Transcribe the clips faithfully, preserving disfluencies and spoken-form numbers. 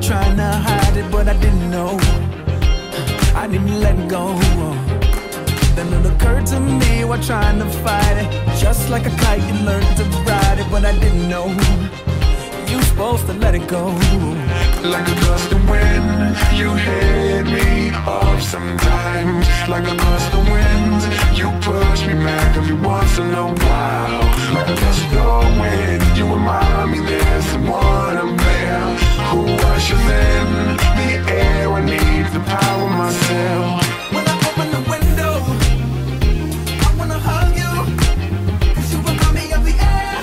trying to hide it, but I didn't know. I didn't let go. Then it occurred to me while trying to fight it. Just like a kite, you learned to ride it, but I didn't know. You're supposed to let it go. Like a gust of wind, you hit me off sometimes. Like a gust of wind, you push me back every once in a while. Like a gust of wind, you remind me there's someone I'm there who rushes in the air. I need to power myself. When I open the window, I wanna hug you, 'cause you remind me of the air.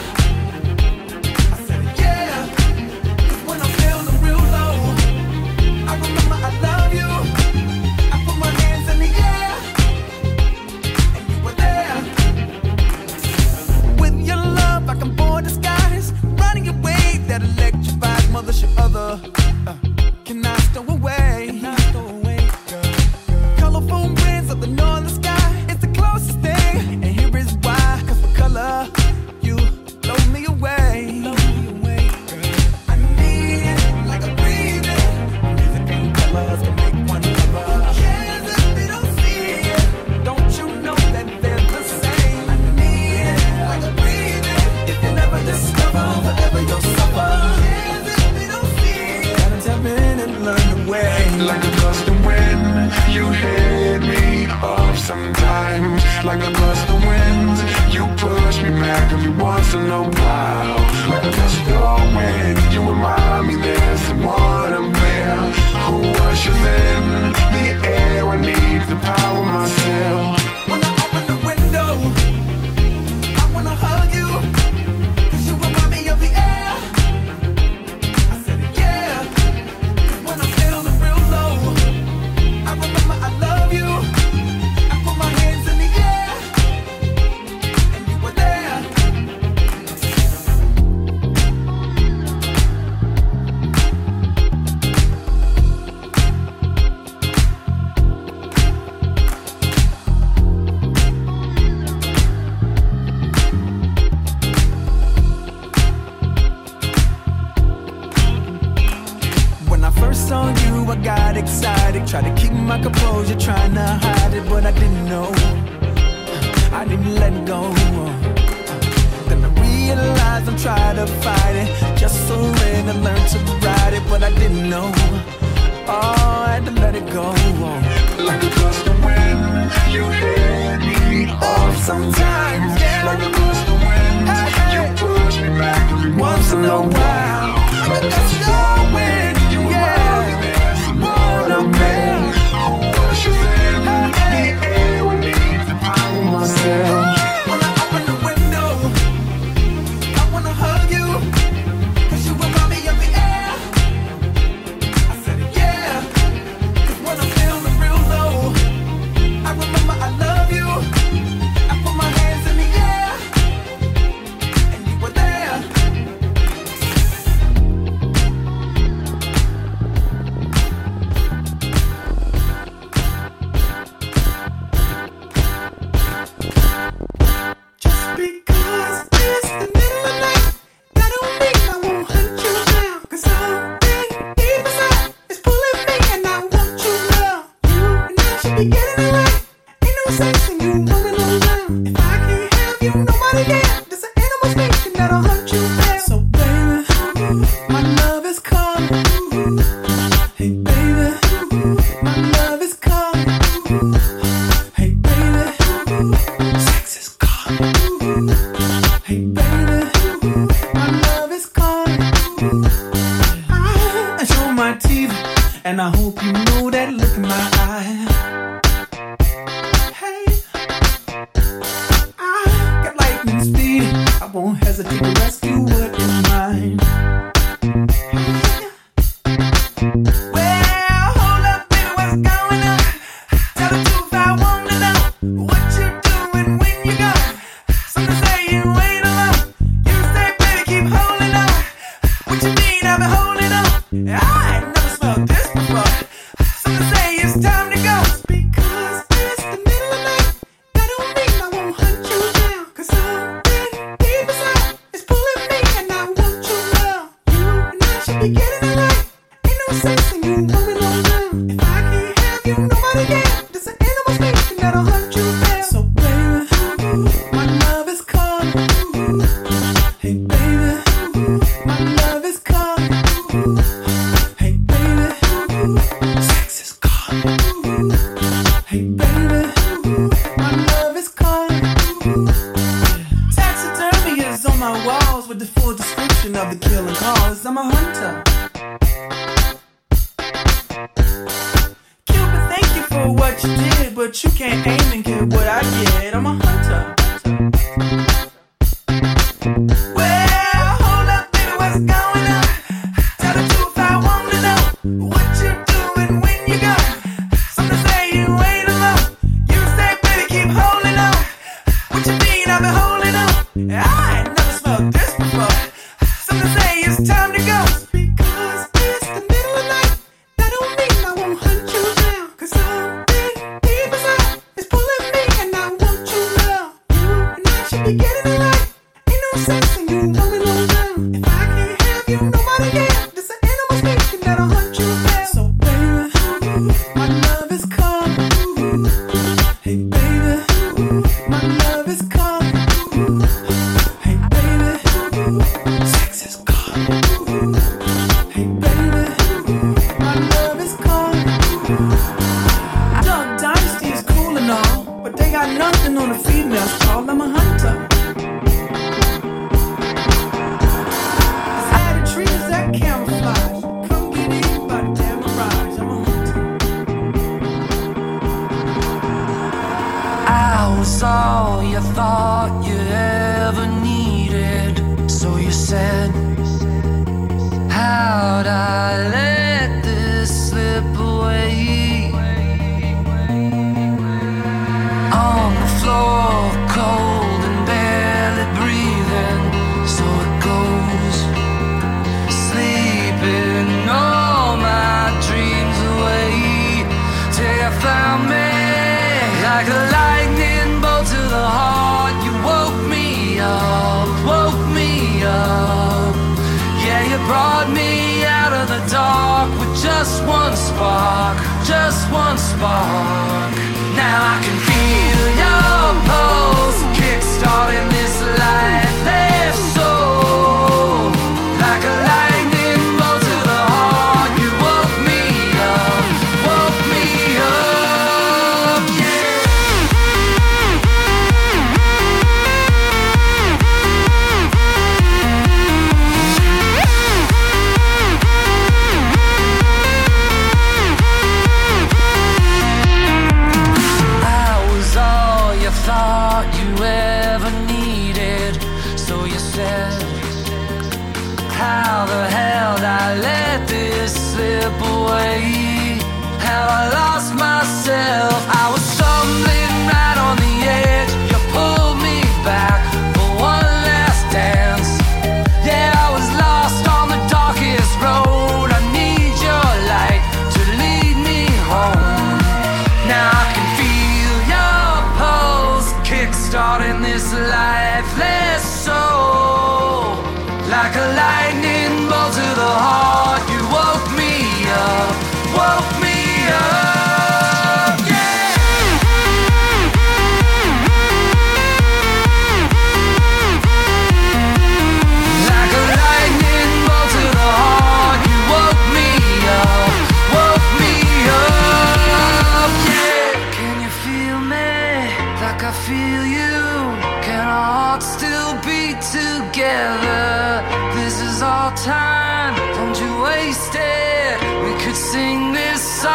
I said yeah, 'cause when I'm feeling real low, I remember I love you. I put my hands in the air, and you were there. With your love, I can board the skies, riding a wave that electrifies mother shit other. Uh, can I stow away? Can I stow away? Girl, girl. Colorful winds of the northern sky, it's the closest thing, and here is why. 'Cause for color, you blow me away. Blow me away, girl. I need it like I'm breathing. Music and colors can make one lover. Cares if they don't see it? Don't you know that they're the same? I need it like I'm breathing. If you never discover, forever you'll suffer. Like a gust of wind, you hit me off sometimes. Like a gust of wind, you push me back every once in a while. Like a gust of wind, you remind me there's someone I'm there who rushes in the air. I need to power myself. When I open the window, I wanna hug you, 'cause you remind me of the air. Try to keep my composure, trying to hide it, but I didn't know. I didn't let go. Then I realized I'm trying to fight it. Just surrender, learn to ride it, but I didn't know. Oh, I had to let it go. Like a gust of wind, you hit me off sometimes. Like a gust of wind, you push me back every once in a while. Like a gust of wind. It's pulling sexy you know we love you. If I can't have you, nobody can. There's an animal speaking that'll hurt you bad. So baby, ooh, my love is cold. Ooh. Hey baby, ooh, my love is cold. Ooh. Hey baby, ooh, sex is cold. Ooh. Hey baby, ooh, my love is cold. Ooh. Taxidermy is on my walls with the full description of the killing cause. I'm a hunter. What you did, but you can't aim and get what I get. I'm a hunter. Well, hold up, baby, what's going on? Tell the truth, I want to know what you're doing when you're gone. Something say you ain't alone. You say, baby, keep holding on. What you mean, I've been holding on? I ain't never smelled this before. Something say it's time to go. Because it's the middle of night. That don't mean I won't hunt you down. Cause I'm be getting it right. Ain't no sex in you, no we love you. If I can't have you, nobody can. There's an animal speaking that'll hunt you down. So baby, ooh, my love is cold. Ooh. Hey baby, ooh, my love is cold. Ooh. Hey baby, ooh, sex is cold. Ooh. Hey baby, ooh, my love is cold. Ooh. Duck Dynasty is cool and all, but they got nothing on the females. Call them a hunter. All you thought you ever needed, so you said, how'd I let this slip away? On the floor, cold and barely breathing, so it goes, sleeping all my dreams away, till you found me like a light. Brought me out of the dark with just one spark, just one spark. Now I can feel your pulse, kick-starting this lifeless soul. Like a lightning bolt to the heart, you woke me up, woke me up, yeah. How the hell did I let this slip away? How I lost myself. I was stumbling right on the edge. You pulled me back for one last dance. Yeah, I was lost on the darkest road. I need your light to lead me home. Now I can feel your pulse, kick-starting this lifeless soul. Like a lightning bolt to the heart, you woke me up, woke me up, yeah. Like a lightning bolt to the heart, you woke me up, woke me up, yeah. Can you feel me like I feel you? Can our hearts still beat together? This is our time, don't you waste it. We could sing this song.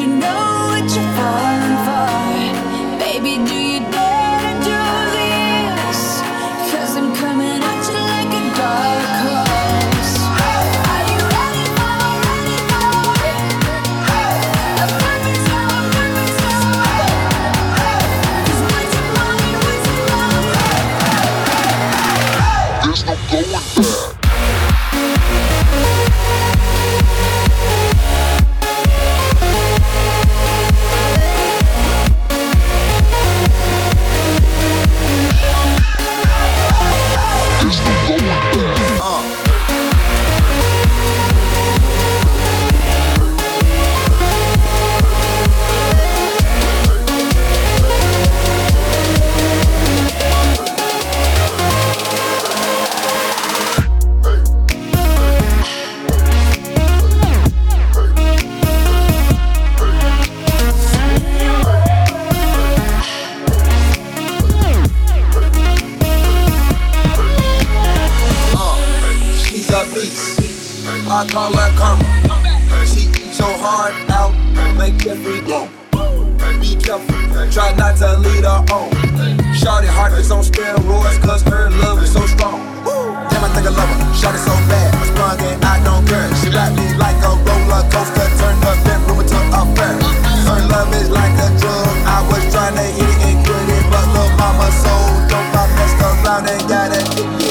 you know what you're falling for. Baby, do you dare to do this? 'Cause I'm coming at you like a dark horse. Are you ready for, ready for it? A perfect storm, perfect storm. 'Cause once you're mine, once you're mine, there's no going back. I call her karma. She eats your heart out, make every day. Be careful, try not to lead her on. Shawty heart is on steroids, 'cause her love is so strong. Damn, I think I love her, shawty so bad. I'm sprung and I don't care. She like me like a roller coaster, turn her bedroom into a fair. Her love is like a drug, I was trying to hit it and quit it, but lil' mama so dope, I messed around and got addicted.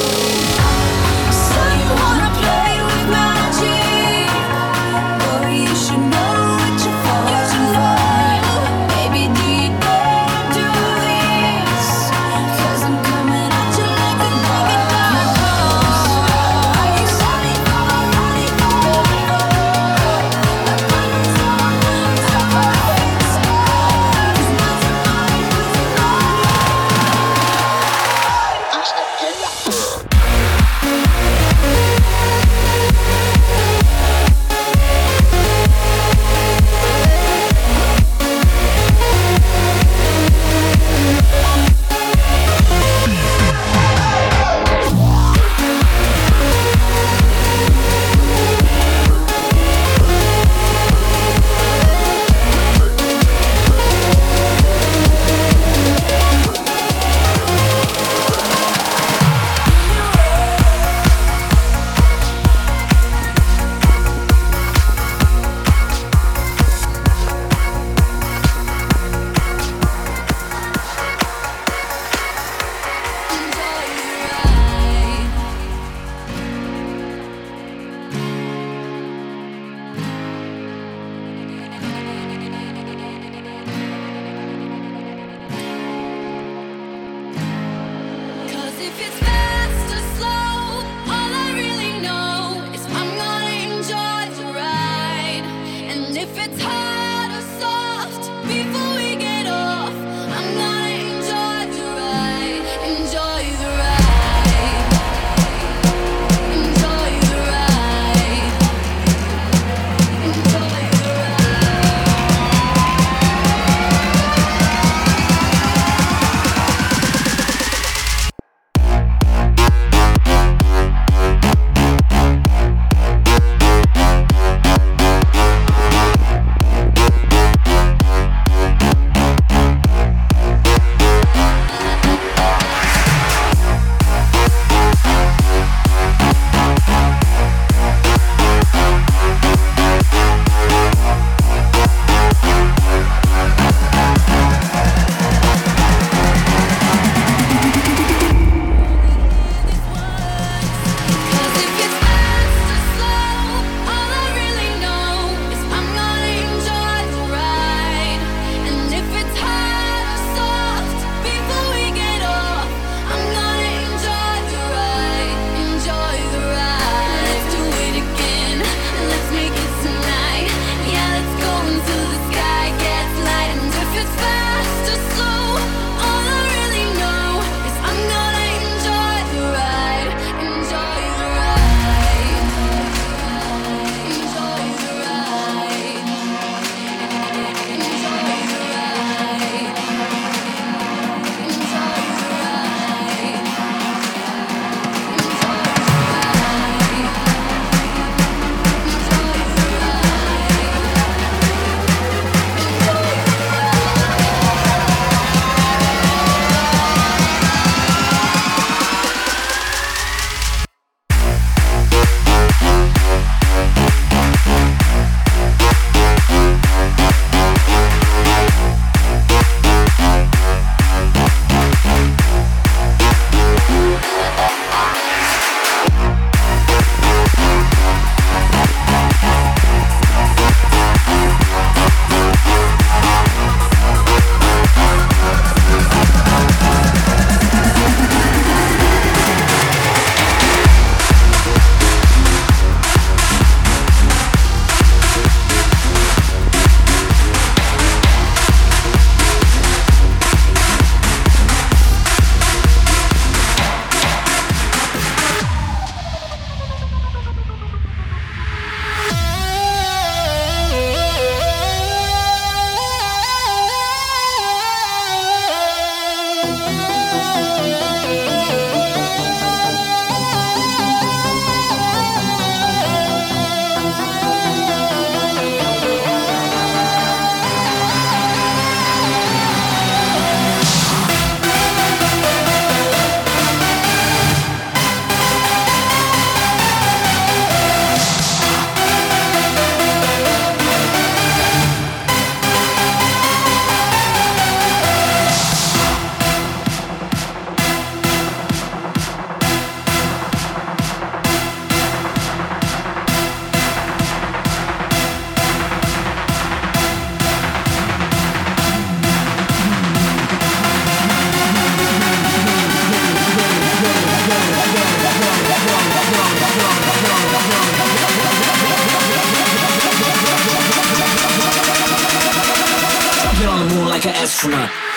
astronaut.